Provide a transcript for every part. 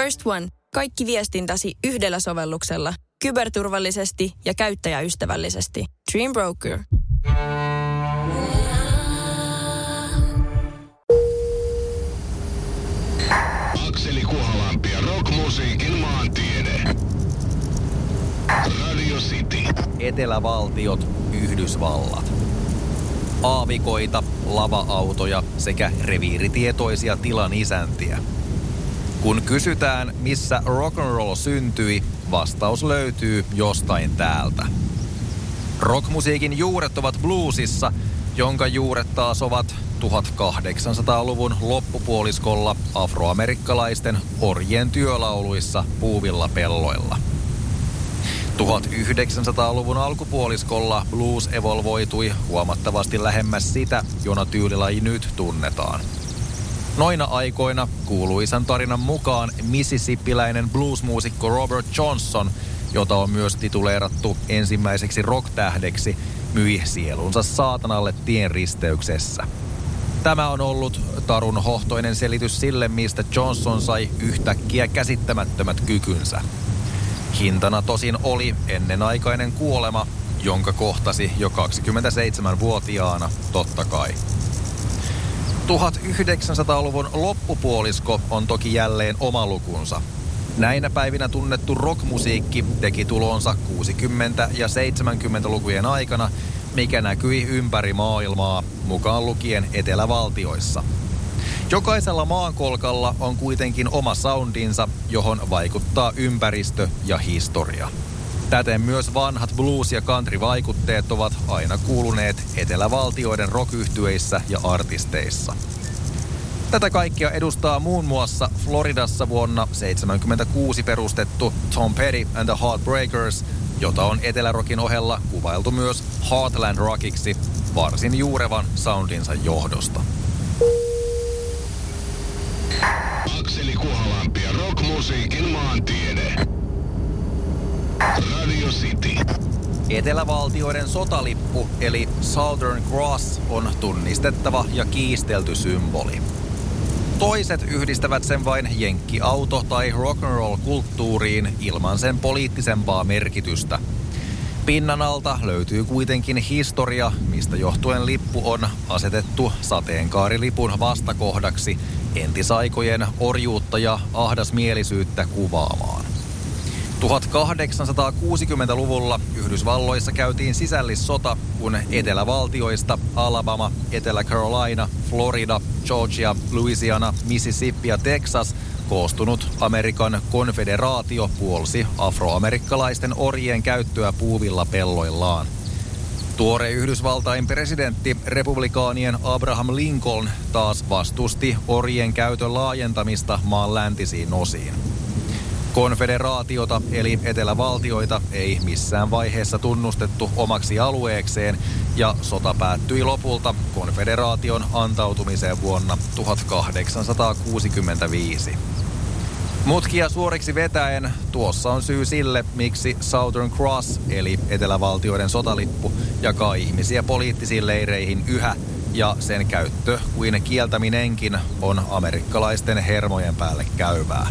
First One. Kaikki viestintäsi yhdellä sovelluksella. Kyberturvallisesti ja käyttäjäystävällisesti. Dream Broker. Akseli Kuhalampi ja rockmusiikin maantiede. Radio City. Etelävaltiot, Yhdysvallat. Aavikoita, lava-autoja sekä reviiritietoisia tilanisäntiä. Kun kysytään, missä rock'n'roll syntyi, vastaus löytyy jostain täältä. Rockmusiikin juuret ovat bluesissa, jonka juuret taas ovat 1800-luvun loppupuoliskolla afroamerikkalaisten orjien työlauluissa puuvilla pelloilla. 1900-luvun alkupuoliskolla blues evolvoitui huomattavasti lähemmäs sitä, jona tyylilaji nyt tunnetaan. Noina aikoina kuuluisan tarinan mukaan mississippiläinen bluesmuusikko Robert Johnson, jota on myös tituleerattu ensimmäiseksi rocktähdeksi, myi sielunsa saatanalle tienristeyksessä. Tämä on ollut tarun hohtoinen selitys sille, mistä Johnson sai yhtäkkiä käsittämättömät kykynsä. Hintana tosin oli ennenaikainen kuolema, jonka kohtasi jo 27-vuotiaana, totta kai. 1900-luvun loppupuolisko on toki jälleen oma lukunsa. Näinä päivinä tunnettu rockmusiikki teki tulonsa 60- ja 70-lukujen aikana, mikä näkyi ympäri maailmaa, mukaan lukien etelävaltioissa. Jokaisella maankolkalla on kuitenkin oma soundinsa, johon vaikuttaa ympäristö ja historia. Täten myös vanhat blues- ja country-vaikutteet ovat aina kuuluneet etelävaltioiden rockyhtyeissä ja artisteissa. Tätä kaikkea edustaa muun muassa Floridassa vuonna 1976 perustettu Tom Petty and the Heartbreakers, jota on etelärokin ohella kuvailtu myös Heartland Rockiksi varsin juurevan soundinsa johdosta. Akseli Kuhalampi ja rockmusiikin maantiede. Radio City. Etelävaltioiden sotalippu eli Southern Cross on tunnistettava ja kiistelty symboli. Toiset yhdistävät sen vain jenkkiauto- tai rock'n'roll-kulttuuriin ilman sen poliittisempaa merkitystä. Pinnan alta löytyy kuitenkin historia, mistä johtuen lippu on asetettu sateenkaarilipun vastakohdaksi entisaikojen orjuutta ja ahdasmielisyyttä kuvaamaan. 1860-luvulla Yhdysvalloissa käytiin sisällissota, kun etelävaltioista Alabama, Etelä-Carolina, Florida, Georgia, Louisiana, Mississippi ja Texas koostunut Amerikan konfederaatio puolsi afroamerikkalaisten orjien käyttöä puuvilla pelloillaan. Tuore Yhdysvaltain presidentti republikaanien Abraham Lincoln taas vastusti orjien käytön laajentamista maan läntisiin osiin. Konfederaatiota eli etelävaltioita ei missään vaiheessa tunnustettu omaksi alueekseen ja sota päättyi lopulta konfederaation antautumiseen vuonna 1865. Mutkia suoriksi vetäen tuossa on syy sille, miksi Southern Cross eli etelävaltioiden sotalippu jakaa ihmisiä poliittisiin leireihin yhä ja sen käyttö kuin kieltäminenkin on amerikkalaisten hermojen päälle käyvää.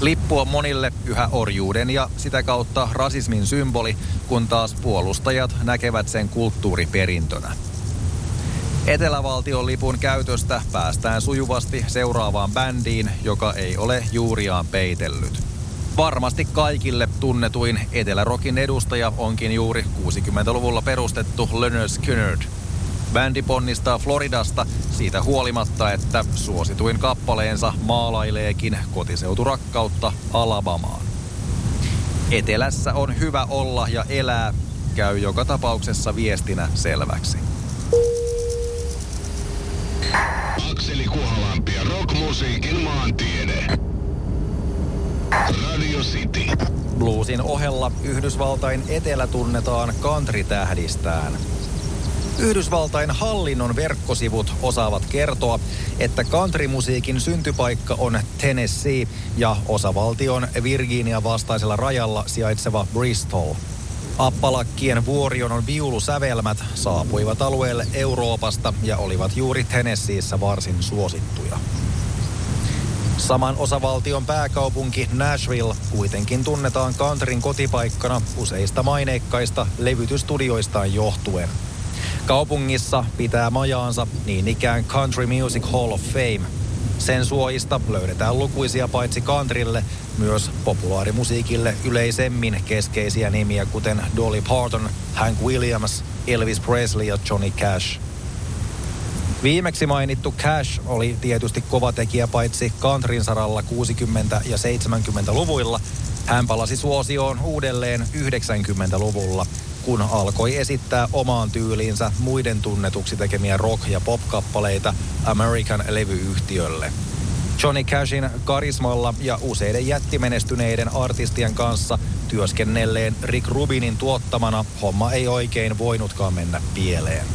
Lippu on monille yhä orjuuden ja sitä kautta rasismin symboli, kun taas puolustajat näkevät sen kulttuuriperintönä. Etelävaltion lipun käytöstä päästään sujuvasti seuraavaan bändiin, joka ei ole juuriaan peitellyt. Varmasti kaikille tunnetuin etelärokin edustaja onkin juuri 60-luvulla perustettu Lynyrd Skynyrd. Bändi ponnistaa Floridasta siitä huolimatta, että suosituin kappaleensa maalaileekin kotiseuturakkautta Alabamaan. Etelässä on hyvä olla ja elää, käy joka tapauksessa viestinä selväksi. Akseli Kuhalampi ja rockmusiikin maantiede. Radio City. Bluesin ohella Yhdysvaltain etelä tunnetaan country-tähdistään. Yhdysvaltain hallinnon verkkosivut osaavat kertoa, että countrymusiikin syntypaikka on Tennessee ja osavaltion Virginia vastaisella rajalla sijaitseva Bristol. Appalakkien vuorionon viulusävelmät saapuivat alueelle Euroopasta ja olivat juuri Tennesseeissä varsin suosittuja. Saman osavaltion pääkaupunki Nashville kuitenkin tunnetaan countryn kotipaikkana useista maineikkaista levytystudioistaan johtuen. Kaupungissa pitää majaansa niin ikään Country Music Hall of Fame. Sen suojista löydetään lukuisia paitsi countrylle, myös populaarimusiikille yleisemmin keskeisiä nimiä kuten Dolly Parton, Hank Williams, Elvis Presley ja Johnny Cash. Viimeksi mainittu Cash oli tietysti kova tekijä paitsi countryn saralla 60- ja 70-luvuilla. Hän palasi suosioon uudelleen 90-luvulla, kun alkoi esittää omaan tyyliinsä muiden tunnetuksi tekemiä rock- ja pop-kappaleita American-levyyhtiölle. Johnny Cashin karismalla ja useiden jättimenestyneiden artistien kanssa työskennelleen Rick Rubinin tuottamana homma ei oikein voinutkaan mennä pieleen.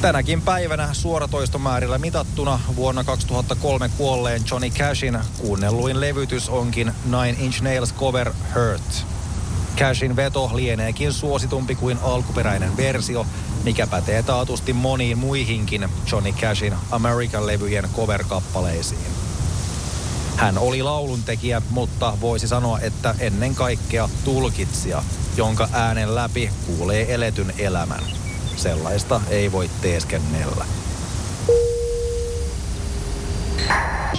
Tänäkin päivänä suoratoistomäärillä mitattuna vuonna 2003 kuolleen Johnny Cashin kuunnelluin levytys onkin Nine Inch Nails cover Hurt. Cashin veto lieneekin suositumpi kuin alkuperäinen versio, mikä pätee taatusti moniin muihinkin Johnny Cashin American-levyjen cover-kappaleisiin. Hän oli lauluntekijä, mutta voisi sanoa, että ennen kaikkea tulkitsija, jonka äänen läpi kuulee eletyn elämän. Sellaista ei voi teeskennellä.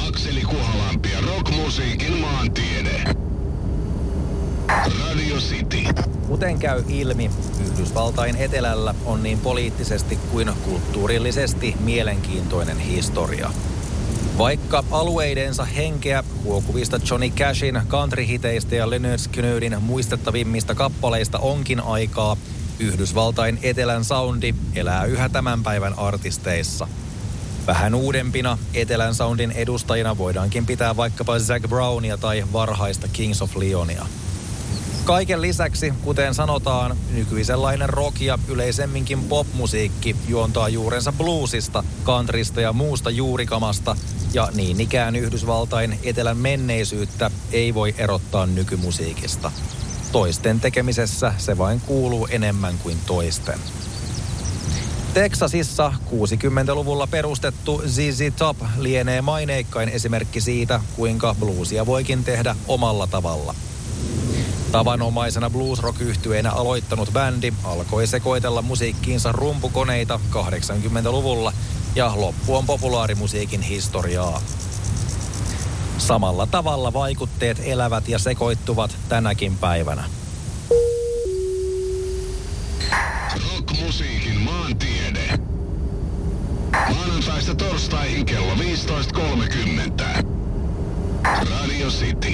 Akseli Kuhalampi ja rockmusiikin maantiede. Radio City. Kuten käy ilmi, Yhdysvaltain etelällä on niin poliittisesti kuin kulttuurillisesti mielenkiintoinen historia. Vaikka alueidensa henkeä huokuvista Johnny Cashin countryhiteistä ja Lynyrd Skynyrdin muistettavimmista kappaleista onkin aikaa, Yhdysvaltain etelän soundi elää yhä tämän päivän artisteissa. Vähän uudempina etelän soundin edustajina voidaankin pitää vaikkapa Zac Brownia tai varhaista Kings of Leonia. Kaiken lisäksi, kuten sanotaan, nykyisenlainen rock ja yleisemminkin popmusiikki juontaa juurensa bluesista, countrysta ja muusta juurikamasta, ja niin ikään Yhdysvaltain etelän menneisyyttä ei voi erottaa nykymusiikista. Toisten tekemisessä se vain kuuluu enemmän kuin toisten. Teksasissa 60-luvulla perustettu ZZ Top lienee maineikkain esimerkki siitä, kuinka bluesia voikin tehdä omalla tavalla. Tavanomaisena bluesrock-yhtyeenä aloittanut bändi alkoi sekoitella musiikkiinsa rumpukoneita 80-luvulla ja loppu on populaarimusiikin historiaa. Samalla tavalla vaikutteet elävät ja sekoittuvat tänäkin päivänä. Rockmusiikin maantiede. Maanantaista torstaihin kello 15.30. Radio City.